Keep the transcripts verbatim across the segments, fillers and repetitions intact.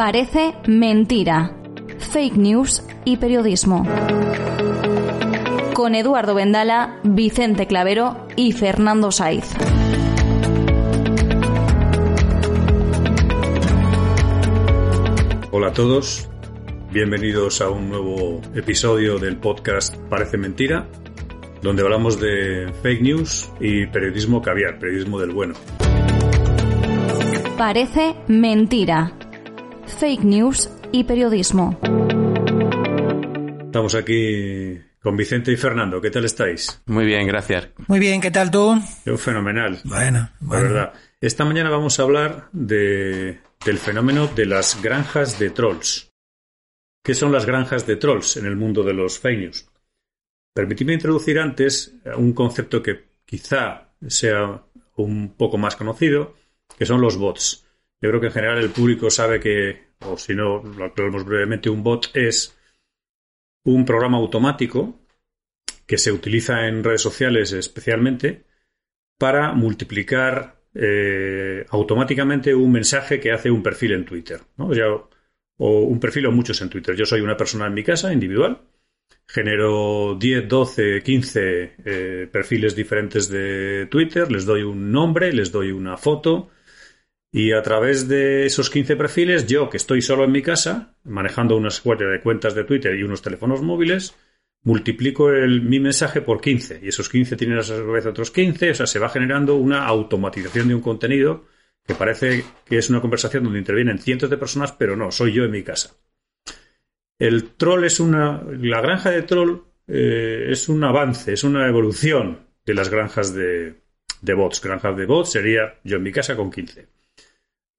Parece mentira. Fake news y periodismo. Con Eduardo Vendala, Vicente Clavero y Fernando Saiz. Hola a todos, bienvenidos a un nuevo episodio del podcast Parece Mentira, donde hablamos de fake news y periodismo caviar, periodismo del bueno. Parece mentira. Fake news y periodismo. Estamos aquí con Vicente y Fernando. ¿Qué tal estáis? Muy bien, gracias. Muy bien, ¿qué tal tú? Yo fenomenal. Bueno, bueno. La verdad. Esta mañana vamos a hablar de... del fenómeno de las granjas de trolls. ¿Qué son las granjas de trolls en el mundo de los fake news? Permitidme introducir antes un concepto que quizá sea un poco más conocido, que son los bots. Yo creo que en general el público sabe que, o si no, lo aclaramos brevemente, un bot es un programa automático que se utiliza en redes sociales especialmente para multiplicar Eh, automáticamente un mensaje que hace un perfil en Twitter, ¿no? O sea, o un perfil o muchos en Twitter. Yo soy una persona en mi casa, individual, genero diez, doce, quince eh, perfiles diferentes de Twitter, les doy un nombre, les doy una foto y a través de esos quince perfiles, yo que estoy solo en mi casa, manejando una serie de cuentas de Twitter y unos teléfonos móviles, multiplico el, mi mensaje por quince y esos quince tienen a su vez otros quince, o sea, se va generando una automatización de un contenido que parece que es una conversación donde intervienen cientos de personas, pero no, soy yo en mi casa. El troll es una... La granja de troll eh, es un avance, es una evolución de las granjas de, de bots. Granjas de bots sería yo en mi casa con quince.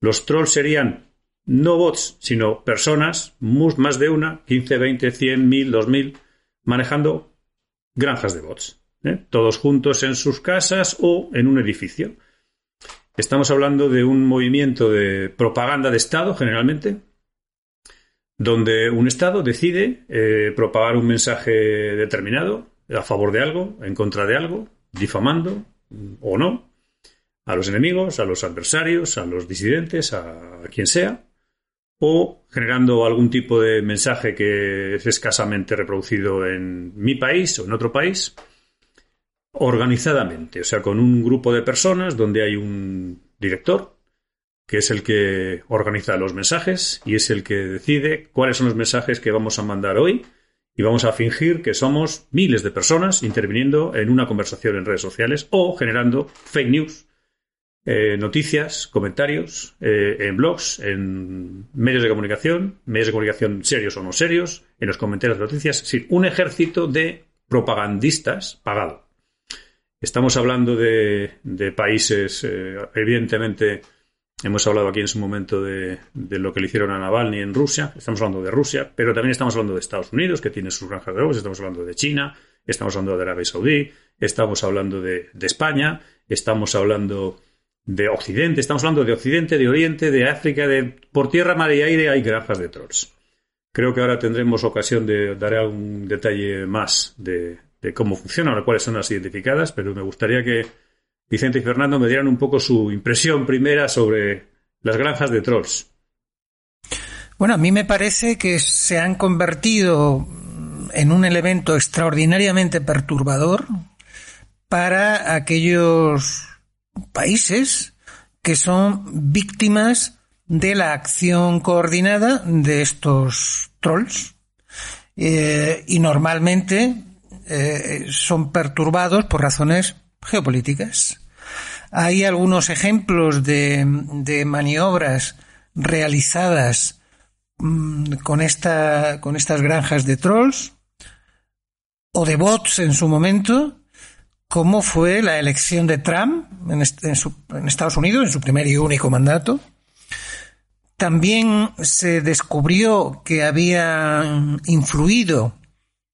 Los trolls serían no bots, sino personas, más de una, quince, veinte, cien, mil, dos mil... manejando granjas de bots, ¿eh? Todos juntos en sus casas o en un edificio. Estamos hablando de un movimiento de propaganda de Estado, generalmente, donde un Estado decide eh, propagar un mensaje determinado a favor de algo, en contra de algo, difamando o no, a los enemigos, a los adversarios, a los disidentes, a quien sea, o generando algún tipo de mensaje que es escasamente reproducido en mi país o en otro país, organizadamente, o sea, con un grupo de personas donde hay un director, que es el que organiza los mensajes y es el que decide cuáles son los mensajes que vamos a mandar hoy y vamos a fingir que somos miles de personas interviniendo en una conversación en redes sociales o generando fake news. Eh, noticias, comentarios, eh, en blogs, en medios de comunicación, medios de comunicación serios o no serios, en los comentarios de noticias, es decir, un ejército de propagandistas pagado. Estamos hablando de, de países, eh, evidentemente, hemos hablado aquí en su momento de, de lo que le hicieron a Navalny en Rusia, estamos hablando de Rusia, pero también estamos hablando de Estados Unidos, que tiene sus granjas de bots, estamos hablando de China, estamos hablando de Arabia Saudí, estamos hablando de, de España, estamos hablando... de Occidente, estamos hablando de Occidente, de Oriente, de África, de por tierra, mar y aire hay granjas de trolls. Creo que ahora tendremos ocasión de dar algún detalle más de, de cómo funcionan o cuáles son las identificadas, pero me gustaría que Vicente y Fernando me dieran un poco su impresión primera sobre las granjas de trolls. Bueno, a mí me parece que se han convertido en un elemento extraordinariamente perturbador para aquellos países que son víctimas de la acción coordinada de estos trolls eh, y normalmente eh, son perturbados por razones geopolíticas. Hay algunos ejemplos de, de maniobras realizadas mmm, con esta, con estas granjas de trolls o de bots en su momento, cómo fue la elección de Trump en, este, en, su, en Estados Unidos, en su primer y único mandato. También se descubrió que habían influido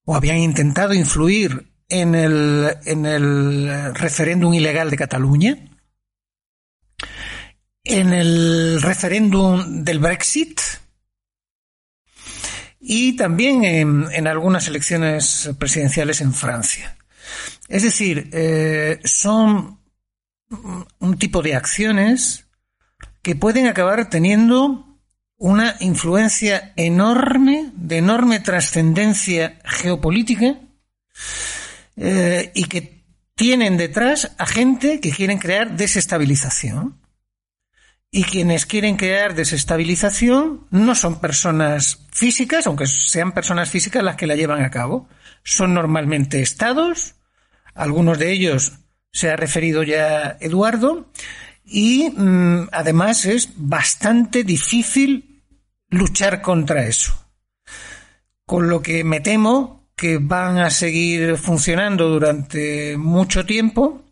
o habían intentado influir en el, en el referéndum ilegal de Cataluña, en el referéndum del Brexit y también en, en algunas elecciones presidenciales en Francia. Es decir, eh, son un tipo de acciones que pueden acabar teniendo una influencia enorme, de enorme trascendencia geopolítica, eh, y que tienen detrás a gente que quieren crear desestabilización. Y quienes quieren crear desestabilización no son personas físicas, aunque sean personas físicas las que la llevan a cabo. Son normalmente estados, algunos de ellos se ha referido ya Eduardo, y mmm, además es bastante difícil luchar contra eso. Con lo que me temo que van a seguir funcionando durante mucho tiempo.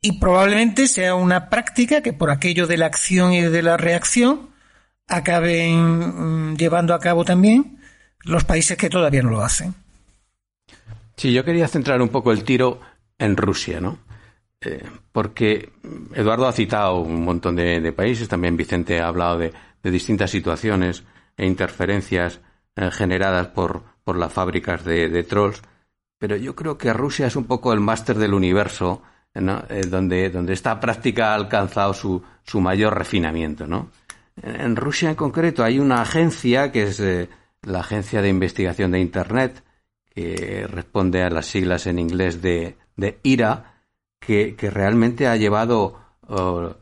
Y probablemente sea una práctica que por aquello de la acción y de la reacción acaben llevando a cabo también los países que todavía no lo hacen. Sí, yo quería centrar un poco el tiro en Rusia, ¿no? Eh, porque Eduardo ha citado un montón de, de países, también Vicente ha hablado de, de distintas situaciones e interferencias eh, generadas por, por las fábricas de, de trolls, pero yo creo que Rusia es un poco el máster del universo, ¿no? Eh, donde, donde esta práctica ha alcanzado su, su mayor refinamiento, ¿no? En, en Rusia en concreto hay una agencia que es eh, la Agencia de Investigación de Internet, que responde a las siglas en inglés de, de I R A, que, que realmente ha llevado uh, uh,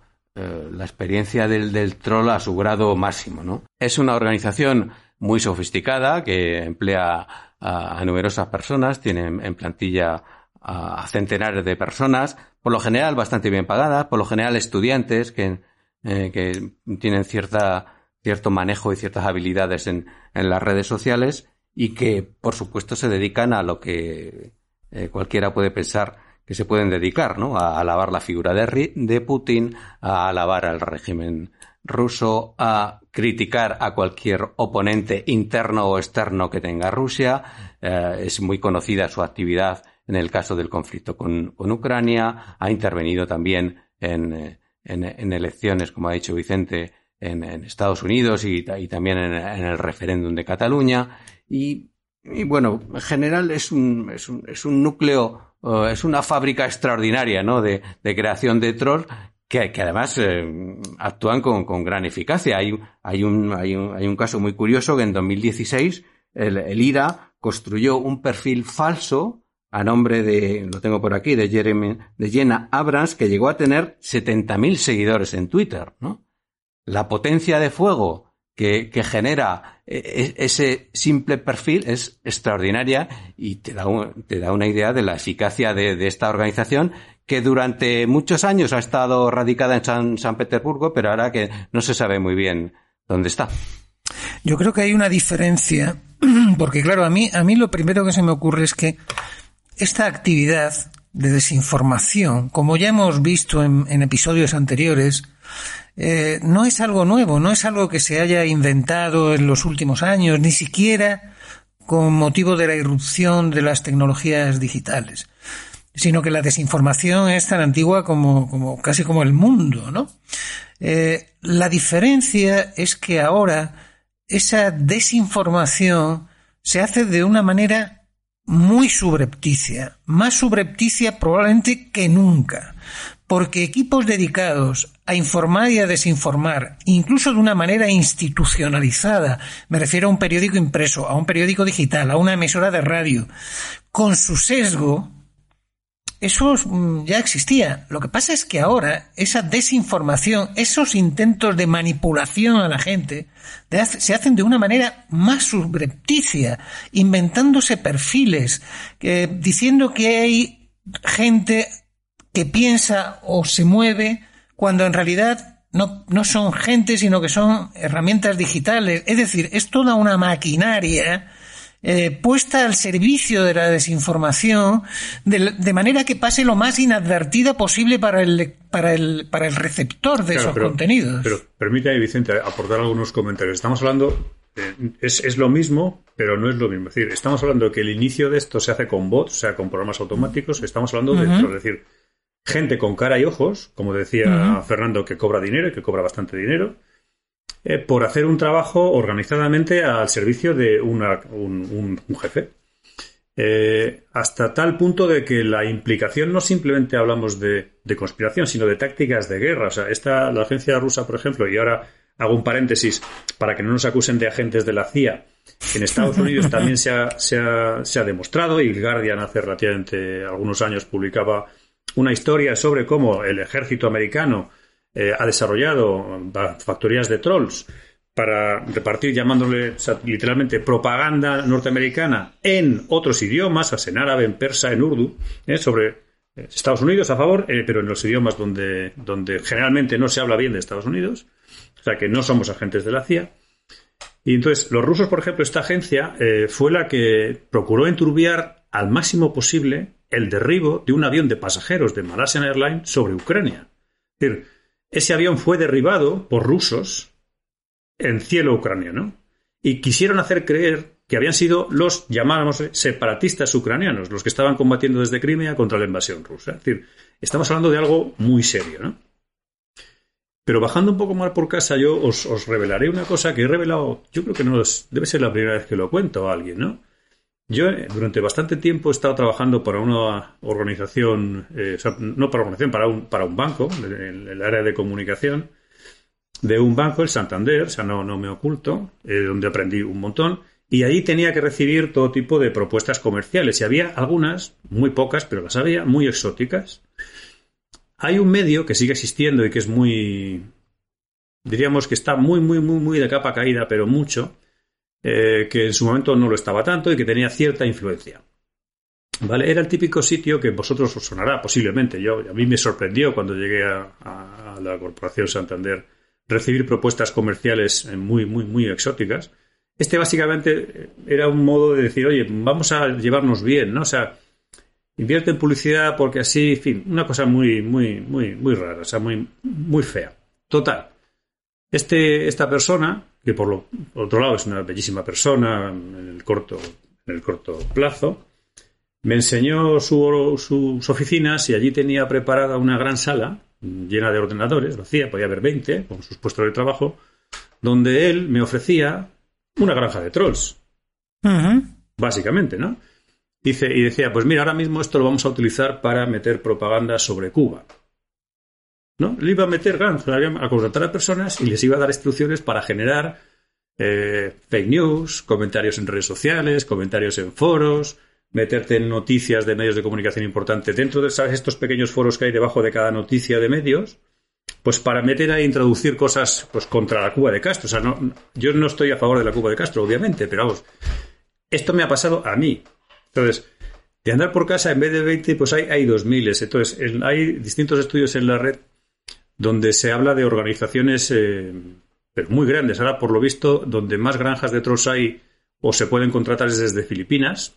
la experiencia del, del troll a su grado máximo, ¿no? Es una organización muy sofisticada que emplea a, a numerosas personas, tiene en plantilla a centenares de personas, por lo general bastante bien pagadas, por lo general estudiantes que, eh, que tienen cierta, cierto manejo y ciertas habilidades en, en las redes sociales y que, por supuesto, se dedican a lo que eh, cualquiera puede pensar que se pueden dedicar, ¿no? A alabar la figura de, de Putin, a alabar al régimen ruso, a criticar a cualquier oponente interno o externo que tenga Rusia. Eh, es muy conocida su actividad en el caso del conflicto con, con Ucrania, ha intervenido también en, en, en elecciones, como ha dicho Vicente, en, en Estados Unidos y, y también en, en el referéndum de Cataluña. Y, y bueno, en general es un, es un, es un núcleo, uh, es una fábrica extraordinaria, ¿no? de, de creación de trolls que, que además eh, actúan con, con gran eficacia. Hay, hay, un, hay, un, hay un caso muy curioso que en dos mil dieciséis el, el I R A construyó un perfil falso a nombre de, lo tengo por aquí, de Jeremy, de Jenna Abrams, que llegó a tener setenta mil seguidores en Twitter, ¿no? La potencia de fuego que, que genera ese simple perfil es extraordinaria y te da, un, te da una idea de la eficacia de, de esta organización que durante muchos años ha estado radicada en San, San Petersburgo, pero ahora que no se sabe muy bien dónde está. Yo creo que hay una diferencia, porque claro, a mí, a mí lo primero que se me ocurre es que esta actividad de desinformación, como ya hemos visto en, en episodios anteriores, eh, no es algo nuevo, no es algo que se haya inventado en los últimos años, ni siquiera con motivo de la irrupción de las tecnologías digitales, sino que la desinformación es tan antigua como, como casi como el mundo, ¿no? Eh, la diferencia es que ahora esa desinformación se hace de una manera muy subrepticia, más subrepticia probablemente que nunca, porque equipos dedicados a informar y a desinformar, incluso de una manera institucionalizada, me refiero a un periódico impreso, a un periódico digital, a una emisora de radio, con su sesgo, eso ya existía. Lo que pasa es que ahora esa desinformación, esos intentos de manipulación a la gente, se hacen de una manera más subrepticia, inventándose perfiles, eh, diciendo que hay gente que piensa o se mueve cuando en realidad no, no son gente, sino que son herramientas digitales. Es decir, es toda una maquinaria Eh, puesta al servicio de la desinformación de, de manera que pase lo más inadvertida posible para el para el para el receptor de claro, esos pero, contenidos. Pero permítame, Vicente, aportar algunos comentarios. Estamos hablando eh, es es lo mismo, pero no es lo mismo. Es decir, estamos hablando de que el inicio de esto se hace con bots, o sea, con programas automáticos. Estamos hablando de, uh-huh. es decir, gente con cara y ojos, como decía uh-huh. Fernando, que cobra dinero, que cobra bastante dinero. Eh, por hacer un trabajo organizadamente al servicio de una, un, un, un jefe. Eh, hasta tal punto de que la implicación no simplemente hablamos de, de conspiración, sino de tácticas de guerra. O sea, esta, la agencia rusa, por ejemplo, y ahora hago un paréntesis para que no nos acusen de agentes de la C I A. En Estados Unidos también se ha, se ha, se ha demostrado, y el Guardian hace relativamente algunos años publicaba una historia sobre cómo el ejército americano eh, ha desarrollado factorías de trolls para repartir, llamándole, o sea, literalmente propaganda norteamericana en otros idiomas, en árabe, en persa, en urdu, eh, sobre Estados Unidos a favor, eh, pero en los idiomas donde, donde generalmente no se habla bien de Estados Unidos. O sea, que no somos agentes de la C I A. Y entonces, los rusos, por ejemplo, esta agencia eh, fue la que procuró enturbiar al máximo posible el derribo de un avión de pasajeros de Malaysian Airlines sobre Ucrania. Es decir, ese avión fue derribado por rusos en cielo ucraniano y quisieron hacer creer que habían sido los, llamábamos, separatistas ucranianos, los que estaban combatiendo desde Crimea contra la invasión rusa. Es decir, estamos hablando de algo muy serio, ¿no? Pero bajando un poco más por casa, yo os, os revelaré una cosa que he revelado, yo creo que no es, debe ser la primera vez que lo cuento a alguien, ¿no? Yo durante bastante tiempo he estado trabajando para una organización, eh, o sea, no para una organización, para un, para un banco, en el área de comunicación, de un banco, el Santander, o sea, no, no me oculto, eh, donde aprendí un montón, y allí tenía que recibir todo tipo de propuestas comerciales, y había algunas, muy pocas, pero las había, muy exóticas. Hay un medio que sigue existiendo y que es muy, diríamos que está muy, muy, muy, muy de capa caída, pero mucho, eh, que en su momento no lo estaba tanto y que tenía cierta influencia. ¿Vale? Era el típico sitio que vosotros os sonará posiblemente. Yo, a mí me sorprendió cuando llegué a, a, a la Corporación Santander recibir propuestas comerciales muy, muy, muy exóticas. Este básicamente era un modo de decir, oye, vamos a llevarnos bien, ¿no? O sea, invierte en publicidad porque así, en fin, una cosa muy, muy, muy, muy rara, o sea, muy, muy fea. Total, este, esta persona, que por lo otro lado es una bellísima persona en el corto, en el corto plazo, me enseñó su, sus oficinas y allí tenía preparada una gran sala llena de ordenadores, lo hacía, podía haber veinte con sus puestos de trabajo, donde él me ofrecía una granja de trolls. Uh-huh. Básicamente, ¿no? Dice, y decía, pues mira, ahora mismo esto lo vamos a utilizar para meter propaganda sobre Cuba, ¿no? Le iba a meter ganso, a contratar a personas y les iba a dar instrucciones para generar eh, fake news, comentarios en redes sociales, comentarios en foros, meterte en noticias de medios de comunicación importantes. Dentro de, ¿sabes?, estos pequeños foros que hay debajo de cada noticia de medios, pues para meter ahí, introducir cosas pues contra la Cuba de Castro. O sea, no, yo no estoy a favor de la Cuba de Castro, obviamente, pero vamos, esto me ha pasado a mí. Entonces, de andar por casa, en vez de veinte, pues hay, hay dos miles. Entonces, en, hay distintos estudios en la red donde se habla de organizaciones eh, pero muy grandes. Ahora, por lo visto, donde más granjas de trolls hay o se pueden contratar es desde Filipinas,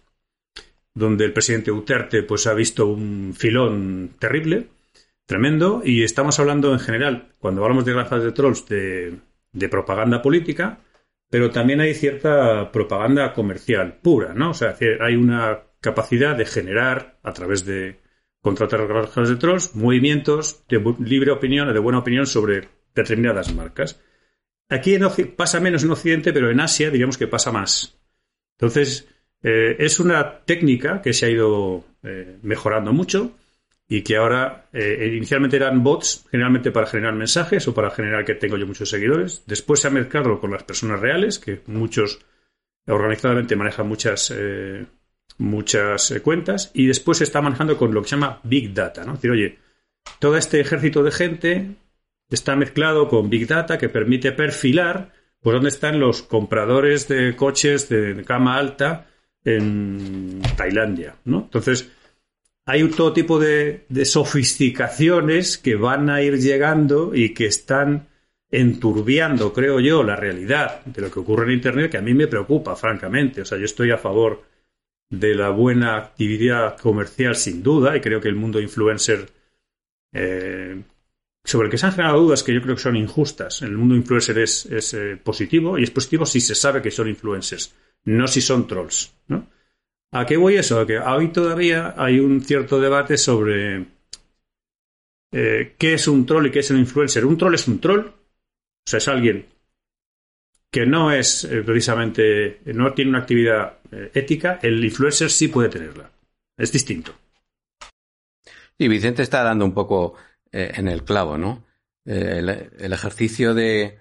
donde el presidente Duterte pues, ha visto un filón terrible, tremendo. Y estamos hablando en general, cuando hablamos de granjas de trolls, de, de propaganda política, pero también hay cierta propaganda comercial pura, ¿no? O sea, hay una capacidad de generar, a través de contratar granjas de trolls, movimientos de libre opinión o de buena opinión sobre determinadas marcas. Aquí en Occ- pasa menos en Occidente, pero en Asia diríamos que pasa más. Entonces, eh, es una técnica que se ha ido eh, mejorando mucho y que ahora, eh, inicialmente eran bots, generalmente para generar mensajes o para generar que tengo yo muchos seguidores. Después se ha mezclado con las personas reales, que muchos organizadamente manejan muchas, eh, muchas eh, cuentas, y después se está manejando con lo que se llama Big Data, ¿no? Es decir, oye, todo este ejército de gente está mezclado con Big Data, que permite perfilar pues dónde están los compradores de coches de gama alta en Tailandia, ¿no? Entonces, hay todo tipo de, de sofisticaciones que van a ir llegando y que están enturbiando, creo yo, la realidad de lo que ocurre en Internet, que a mí me preocupa, francamente. O sea, yo estoy a favor de la buena actividad comercial, sin duda, y creo que el mundo influencer, eh, sobre el que se han generado dudas que yo creo que son injustas. El mundo influencer es, es eh, positivo, y es positivo si se sabe que son influencers, no si son trolls, ¿no? ¿A qué voy eso? A que hoy todavía hay un cierto debate sobre eh, qué es un troll y qué es un influencer. ¿Un troll es un troll? O sea, es alguien que no es eh, precisamente, no tiene una actividad eh, ética. El influencer sí puede tenerla. Es distinto. Sí, Vicente está dando un poco eh, en el clavo, ¿no? Eh, el, el ejercicio de,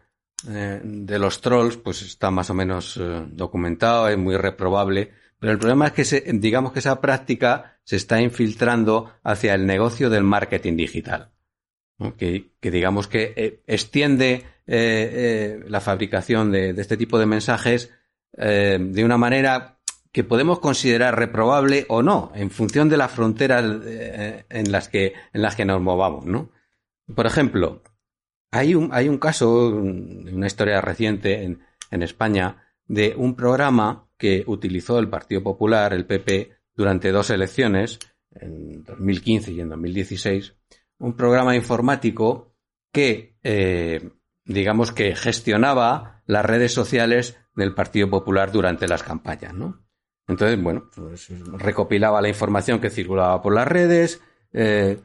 eh, de los trolls pues está más o menos eh, documentado, es muy reprobable, pero el problema es que se, digamos que esa práctica se está infiltrando hacia el negocio del marketing digital, ¿no? que, que digamos que eh, extiende eh, eh, la fabricación de, de este tipo de mensajes eh, de una manera que podemos considerar reprobable o no, en función de las fronteras eh, en las que en las que nos movamos, ¿no? Por ejemplo, hay un hay un caso, una historia reciente en, en España, de un programa que utilizó el Partido Popular, el P P, durante dos elecciones, en dos mil quince y en dos mil dieciséis, un programa informático que, eh, digamos que gestionaba las redes sociales del Partido Popular durante las campañas, ¿no? Entonces, bueno, pues recopilaba la información que circulaba por las redes, eh,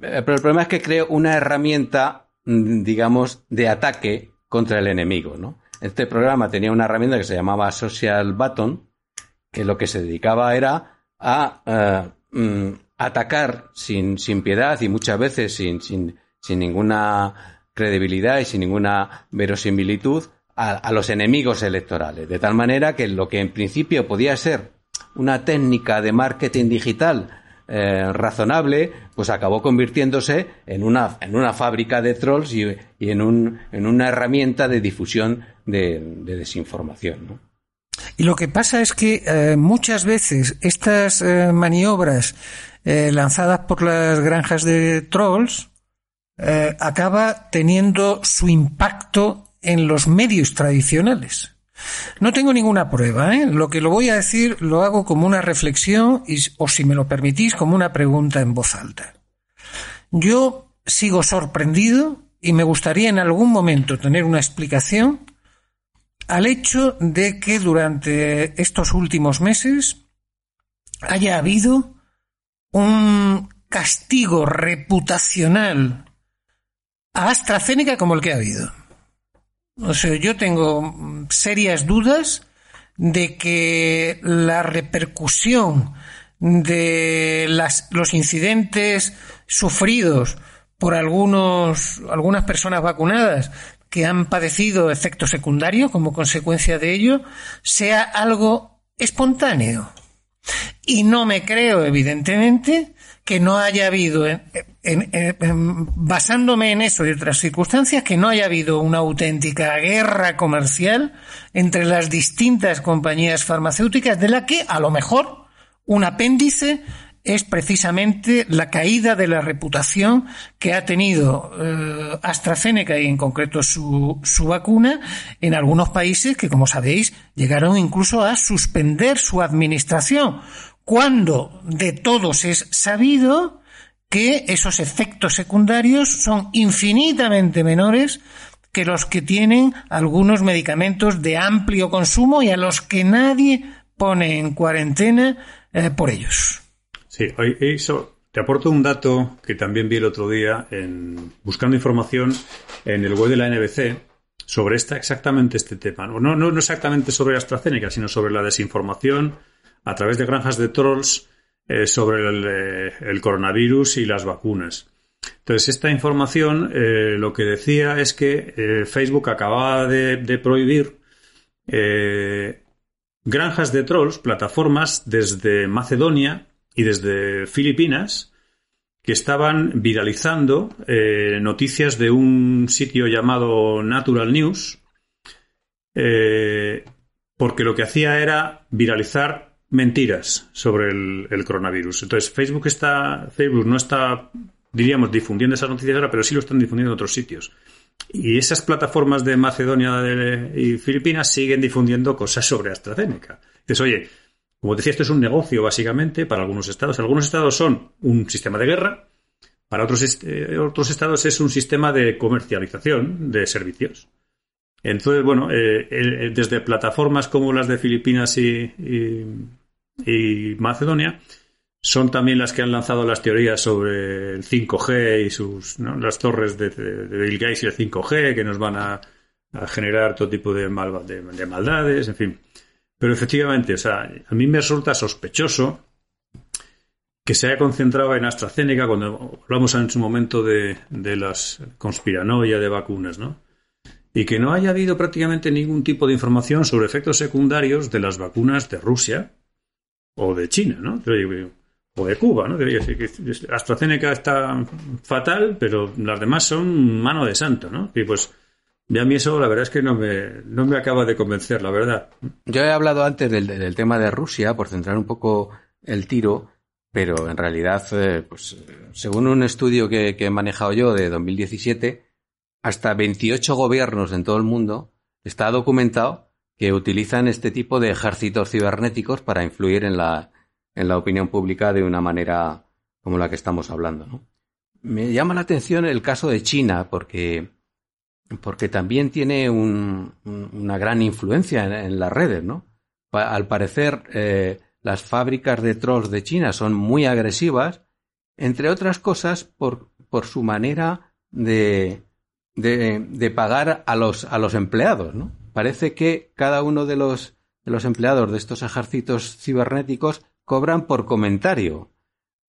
pero el problema es que creó una herramienta, digamos, de ataque contra el enemigo, ¿no? Este programa tenía una herramienta que se llamaba Social Button, que lo que se dedicaba era a eh, atacar sin, sin piedad y muchas veces sin, sin, sin ninguna credibilidad y sin ninguna verosimilitud a, a los enemigos electorales, de tal manera que lo que en principio podía ser una técnica de marketing digital eh, razonable, pues acabó convirtiéndose en una en una fábrica de trolls y, y en un en una herramienta de difusión de, de desinformación, ¿no? Y lo que pasa es que eh, muchas veces estas eh, maniobras eh, lanzadas por las granjas de trolls eh, acaba teniendo su impacto en los medios tradicionales. No tengo ninguna prueba, ¿eh? Lo que lo voy a decir lo hago como una reflexión y, o si me lo permitís, como una pregunta en voz alta. Yo sigo sorprendido y me gustaría en algún momento tener una explicación al hecho de que durante estos últimos meses haya habido un castigo reputacional a AstraZeneca como el que ha habido. O sea, yo tengo serias dudas de que la repercusión de las, los incidentes sufridos por algunos, algunas personas vacunadas que han padecido efectos secundarios como consecuencia de ello sea algo espontáneo. Y no me creo, evidentemente, que no haya habido, en, en, en, basándome en eso y otras circunstancias, que no haya habido una auténtica guerra comercial entre las distintas compañías farmacéuticas, de la que, a lo mejor, un apéndice es precisamente la caída de la reputación que ha tenido eh, AstraZeneca y en concreto su, su vacuna en algunos países que, como sabéis, llegaron incluso a suspender su administración, cuando de todos es sabido que esos efectos secundarios son infinitamente menores que los que tienen algunos medicamentos de amplio consumo y a los que nadie pone en cuarentena eh, por ellos. Sí, eso, te aporto un dato que también vi el otro día en, buscando información en el web de la N B C sobre esta, exactamente este tema. No, no, no exactamente sobre AstraZeneca, sino sobre la desinformación a través de granjas de trolls eh, sobre el, eh, el coronavirus y las vacunas. Entonces, esta información eh, lo que decía es que eh, Facebook acababa de, de prohibir eh, granjas de trolls, plataformas desde Macedonia y desde Filipinas, que estaban viralizando eh, noticias de un sitio llamado Natural News, eh, porque lo que hacía era viralizar mentiras sobre el, el coronavirus. Entonces, Facebook está, Facebook no está, diríamos, difundiendo esas noticias ahora, pero sí lo están difundiendo en otros sitios. Y esas plataformas de Macedonia y Filipinas siguen difundiendo cosas sobre AstraZeneca. Dices, oye, como decía, esto es un negocio, básicamente, para algunos estados. Algunos estados son un sistema de guerra, para otros, eh, otros estados es un sistema de comercialización de servicios. Entonces, bueno, eh, eh, desde plataformas como las de Filipinas y, y, y Macedonia, son también las que han lanzado las teorías sobre el cinco G y sus, ¿no?, las torres de, de, de Bill Gates y el cinco G, que nos van a, a generar todo tipo de, mal, de, de maldades, en fin. Pero efectivamente, o sea, a mí me resulta sospechoso que se haya concentrado en AstraZeneca cuando hablamos en su momento de, de las conspiranoia de vacunas, ¿no? y que no haya habido prácticamente ningún tipo de información sobre efectos secundarios de las vacunas de Rusia o de China, ¿no? O de Cuba, ¿no? AstraZeneca está fatal, pero las demás son mano de santo, ¿no? Y pues ya a mí eso la verdad es que no me, no me acaba de convencer, la verdad. Yo he hablado antes del, del tema de Rusia, por centrar un poco el tiro, pero en realidad, eh, pues según un estudio que, que he manejado yo de dos mil diecisiete, hasta veintiocho gobiernos en todo el mundo está documentado que utilizan este tipo de ejércitos cibernéticos para influir en la, en la opinión pública de una manera como la que estamos hablando, ¿no? Me llama la atención el caso de China porque, porque también tiene un, un, una gran influencia en, en las redes, ¿no? Pa- al parecer, eh, las fábricas de trolls de China son muy agresivas, entre otras cosas por, por su manera de... De, de pagar a los a los empleados, ¿no? Parece que cada uno de los de los empleados de estos ejércitos cibernéticos cobran por comentario,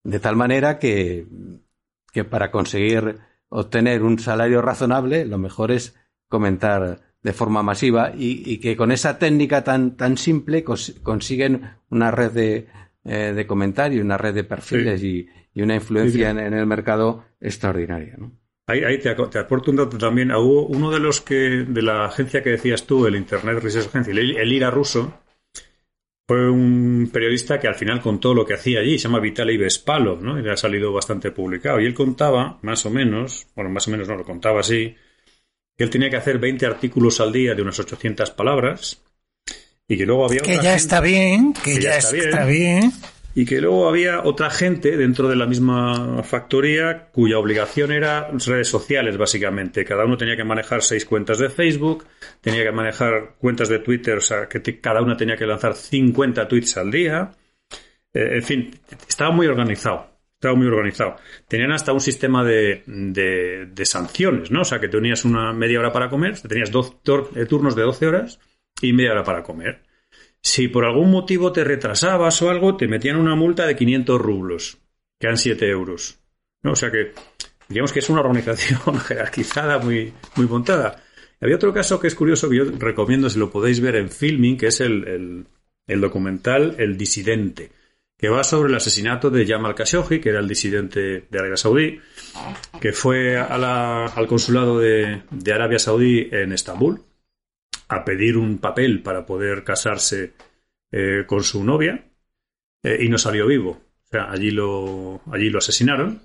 de tal manera que, que para conseguir obtener un salario razonable, lo mejor es comentar de forma masiva y, y que con esa técnica tan tan simple cons, consiguen una red de eh, de comentario, una red de perfiles, sí, y, y una influencia, sí, sí, en, en el mercado extraordinaria, ¿no? Ahí, ahí te, te aporto un dato también. Hubo uno de los que, de la agencia que decías tú, el Internet Research Agency, el, el I R A ruso, fue un periodista que al final contó lo que hacía allí, se llama Vitaly Bespalov, ¿no? Y ha salido bastante publicado. Y él contaba, más o menos, bueno, más o menos no, lo contaba así, que él tenía que hacer veinte artículos al día de unas ochocientas palabras y que luego había otra gente... Que ya está bien, que ya está bien... Y que luego había otra gente dentro de la misma factoría cuya obligación era redes sociales, básicamente. Cada uno tenía que manejar seis cuentas de Facebook, tenía que manejar cuentas de Twitter, o sea, que te, cada una tenía que lanzar cincuenta tweets al día. Eh, en fin, estaba muy organizado, estaba muy organizado. Tenían hasta un sistema de, de, de sanciones, ¿no? O sea, que tenías una media hora para comer, tenías dos tor- turnos de doce horas y media hora para comer. Si por algún motivo te retrasabas o algo, te metían una multa de quinientos rublos, que eran siete euros, ¿no? O sea que, digamos que es una organización jerarquizada muy, muy montada. Había otro caso que es curioso, que yo recomiendo si lo podéis ver en Filmin, que es el, el, el documental El Disidente, que va sobre el asesinato de Jamal Khashoggi, que era el disidente de Arabia Saudí, que fue a la, al consulado de, de Arabia Saudí en Estambul a pedir un papel para poder casarse eh, con su novia, eh, y no salió vivo. O sea, allí lo, allí lo asesinaron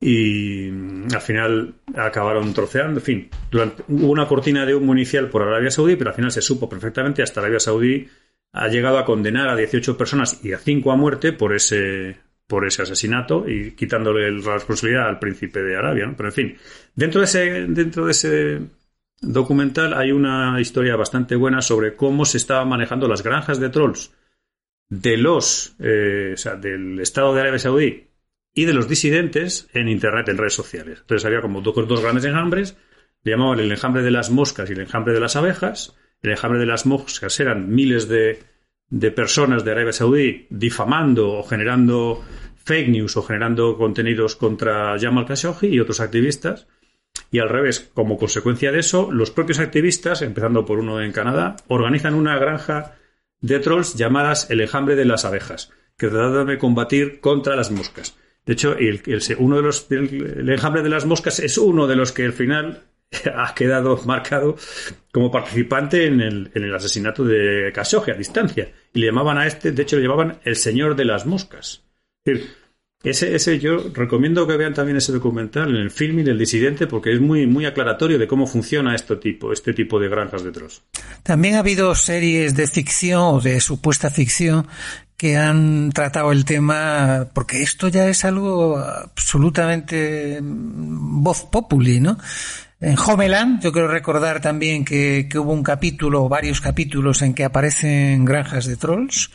y al final acabaron troceando. En fin, durante, hubo una cortina de humo inicial por Arabia Saudí, pero al final se supo perfectamente. Hasta Arabia Saudí ha llegado a condenar a dieciocho personas y a cinco a muerte por ese, por ese asesinato, y quitándole la responsabilidad al príncipe de Arabia, ¿no? Pero en fin, dentro de ese... Dentro de ese documental hay una historia bastante buena sobre cómo se estaban manejando las granjas de trolls de los eh, o sea, del Estado de Arabia Saudí y de los disidentes en Internet, en redes sociales. Entonces había como dos, dos grandes enjambres, le llamaban el enjambre de las moscas y el enjambre de las abejas. El enjambre de las moscas eran miles de, de personas de Arabia Saudí difamando o generando fake news o generando contenidos contra Jamal Khashoggi y otros activistas. Y al revés, como consecuencia de eso, los propios activistas, empezando por uno en Canadá, organizan una granja de trolls llamadas el enjambre de las abejas, que tratan de combatir contra las moscas. De hecho, el, el, uno de los, el, el enjambre de las moscas es uno de los que al final ha quedado marcado como participante en el, en el asesinato de Khashoggi a distancia. Y le llamaban a este, de hecho le llamaban el señor de las moscas. Es decir, Ese, ese yo recomiendo que vean también ese documental en el Filmin, El Disidente, porque es muy, muy aclaratorio de cómo funciona este tipo, este tipo de granjas de trolls. También ha habido series de ficción o de supuesta ficción que han tratado el tema, porque esto ya es algo absolutamente voz populi, ¿no? En Homeland, yo quiero recordar también que, que hubo un capítulo, varios capítulos en que aparecen granjas de trolls,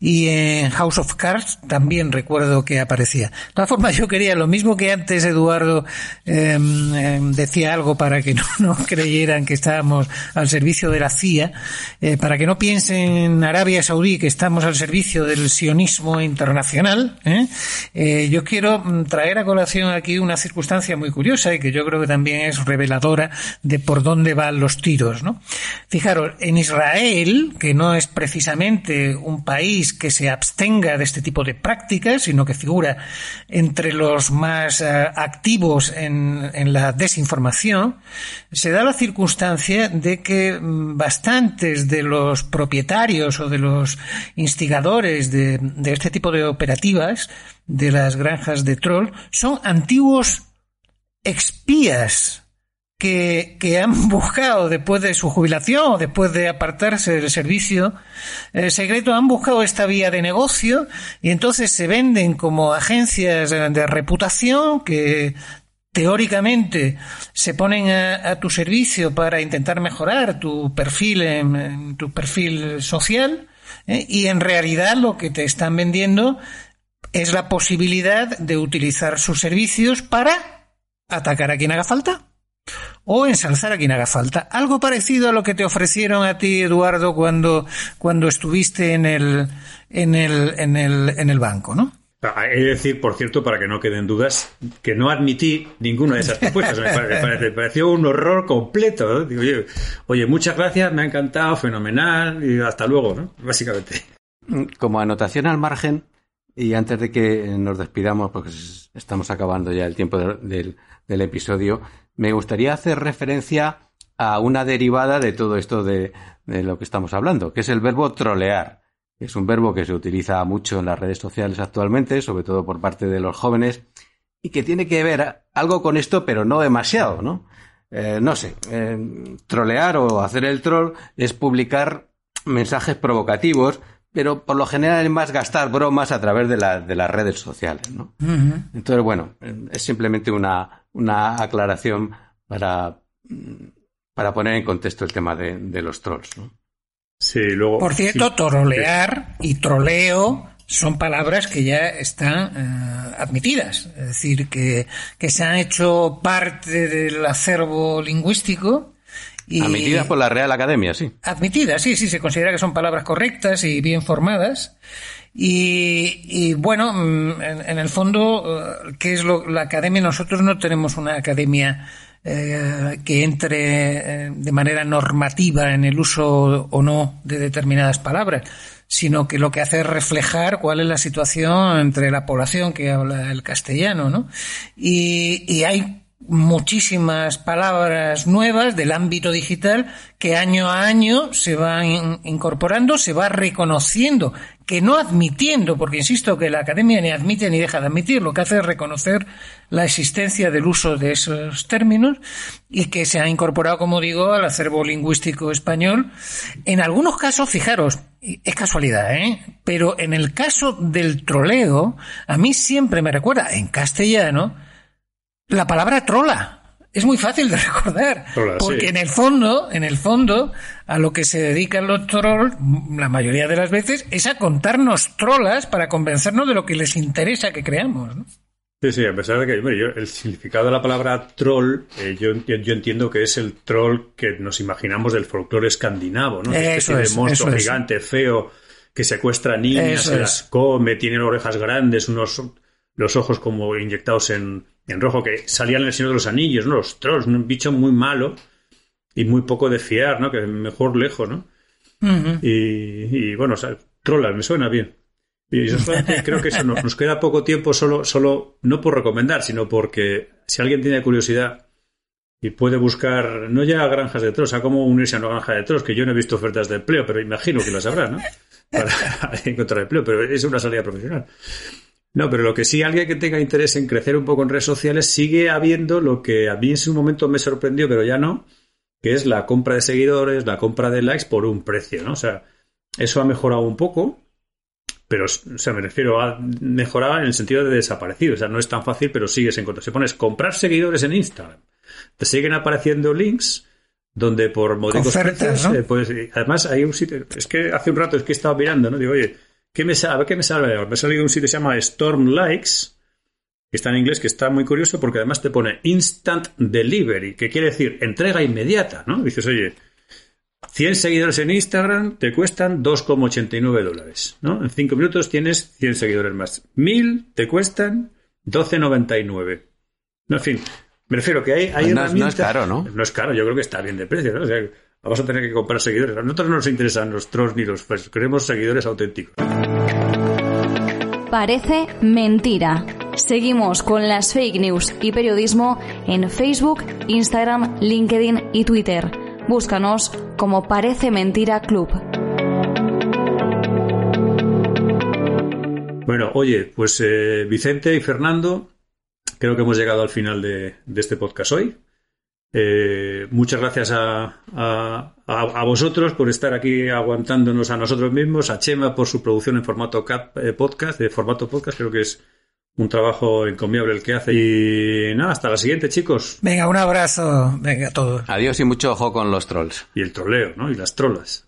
y en House of Cards también recuerdo que aparecía. De todas formas, yo quería, lo mismo que antes Eduardo eh, eh, decía algo para que no, no creyeran que estábamos al servicio de la C I A, eh, para que no piensen en Arabia Saudí que estamos al servicio del sionismo internacional, ¿eh? Eh, yo quiero traer a colación aquí una circunstancia muy curiosa y que yo creo que también es reveladora reveladora de por dónde van los tiros, ¿no? Fijaros, en Israel, que no es precisamente un país que se abstenga de este tipo de prácticas, sino que figura entre los más uh, activos en, en la desinformación, se da la circunstancia de que bastantes de los propietarios o de los instigadores de, de este tipo de operativas de las granjas de troll son antiguos expías que, que han buscado, después de su jubilación o después de apartarse del servicio eh, secreto, han buscado esta vía de negocio y entonces se venden como agencias de reputación que teóricamente se ponen a, a tu servicio para intentar mejorar tu perfil, en, en tu perfil social, ¿eh? Y en realidad lo que te están vendiendo es la posibilidad de utilizar sus servicios para atacar a quien haga falta o ensalzar a quien haga falta. Algo parecido a lo que te ofrecieron a ti, Eduardo, cuando, cuando estuviste en el, en el, en el, en el banco, ¿no? Hay que decir, por cierto, para que no queden dudas, que no admití ninguna de esas propuestas. Me, pare, me, pare, me pareció un horror completo, ¿no? Digo, oye, oye, muchas gracias, me ha encantado, fenomenal, y hasta luego, ¿no? Básicamente. Como anotación al margen, y antes de que nos despidamos, porque estamos acabando ya el tiempo de, de, del episodio, me gustaría hacer referencia a una derivada de todo esto de, de lo que estamos hablando, que es el verbo trolear. Es un verbo que se utiliza mucho en las redes sociales actualmente, sobre todo por parte de los jóvenes, y que tiene que ver algo con esto, pero no demasiado, ¿no? Eh, no sé, eh, trolear o hacer el troll es publicar mensajes provocativos, pero por lo general es más gastar bromas a través de, la, de las redes sociales, ¿no? Uh-huh. Entonces, bueno, es simplemente una, una aclaración para, para poner en contexto el tema de, de los trolls, ¿no? Sí, luego, por cierto, sí, trolear y troleo son palabras que ya están eh, admitidas, es decir, que, que se han hecho parte del acervo lingüístico. Y admitidas por la Real Academia, sí. Admitidas, sí, sí, se considera que son palabras correctas y bien formadas. Y, y bueno, en, en el fondo, ¿qué es lo, la academia? Nosotros no tenemos una academia Eh, que entre eh, de manera normativa en el uso o no de determinadas palabras, sino que lo que hace es reflejar cuál es la situación entre la población que habla el castellano, ¿no? Y, y hay muchísimas palabras nuevas del ámbito digital que año a año se van incorporando, se va reconociendo, que no admitiendo, porque insisto que la academia ni admite ni deja de admitir, lo que hace es reconocer la existencia del uso de esos términos y que se ha incorporado, como digo, al acervo lingüístico español. En algunos casos, fijaros, es casualidad, ¿eh? Pero en el caso del troleo, a mí siempre me recuerda, en castellano, la palabra trola. Es muy fácil de recordar, trola, porque sí. en el fondo, en el fondo, a lo que se dedican los trolls, la mayoría de las veces, es a contarnos trolas para convencernos de lo que les interesa que creamos, ¿no? Sí, sí, a pesar de que mire, yo, el significado de la palabra troll, eh, yo, yo entiendo que es el troll que nos imaginamos del folclore escandinavo, ¿no? Eso este es, de monstruo eso gigante, es. Feo, que secuestra niñas, eso se es. Las come, tiene orejas grandes, unos los ojos como inyectados en en rojo, que salían en el Señor de los Anillos, ¿no? Los trolls, un bicho muy malo y muy poco de fiar, ¿no? Que mejor lejos, ¿no? Uh-huh. Y, y bueno, o sea, trolas, me suena bien. Y eso solamente, creo que eso nos, nos queda poco tiempo, solo, solo no por recomendar, sino porque si alguien tiene curiosidad y puede buscar, no ya granjas de trolls, o sea, cómo unirse a una granja de trolls, que yo no he visto ofertas de empleo, pero imagino que las habrá, ¿no? Para encontrar empleo, pero es una salida profesional. No, pero lo que sí, alguien que tenga interés en crecer un poco en redes sociales, sigue habiendo lo que a mí en su momento me sorprendió, pero ya no, que es la compra de seguidores, la compra de likes por un precio, ¿no? O sea, eso ha mejorado un poco, pero, o sea, me refiero a mejorar en el sentido de desaparecido. O sea, no es tan fácil, pero sigues en contacto. Si pones comprar seguidores en Instagram, te siguen apareciendo links donde por módicos precios, ¿no? eh, pues, además hay un sitio, es que hace un rato es que he estado mirando, ¿no? Digo, oye, ¿Qué me, a ver, ¿qué me sale ahora? Me ha salido un sitio que se llama Storm Likes, que está en inglés, que está muy curioso porque además te pone Instant Delivery, que quiere decir entrega inmediata, ¿no? Dices, oye, cien seguidores en Instagram te cuestan dos con ochenta y nueve dólares, ¿no? En cinco minutos tienes cien seguidores más. mil te cuestan doce con noventa y nueve. No, en fin, Me refiero que hay, hay no, herramientas... No es caro, ¿no? No es caro, yo creo que está bien de precio, ¿no? O sea, vamos a tener que comprar seguidores. A nosotros no nos interesan los trolls ni los fans, queremos seguidores auténticos. Parece mentira. Seguimos con las fake news y periodismo en Facebook, Instagram, LinkedIn y Twitter. Búscanos como Parece Mentira Club. Bueno, oye, pues eh, Vicente y Fernando, creo que hemos llegado al final de, de este podcast hoy. Eh, muchas gracias a, a, a vosotros por estar aquí aguantándonos a nosotros mismos, a Chema por su producción en formato cap, eh, podcast, de formato podcast, creo que es un trabajo encomiable el que hace. Y nada, hasta la siguiente, chicos. Venga, un abrazo, venga a todos. Adiós y mucho ojo con los trolls. Y el troleo, ¿no? Y las trolas.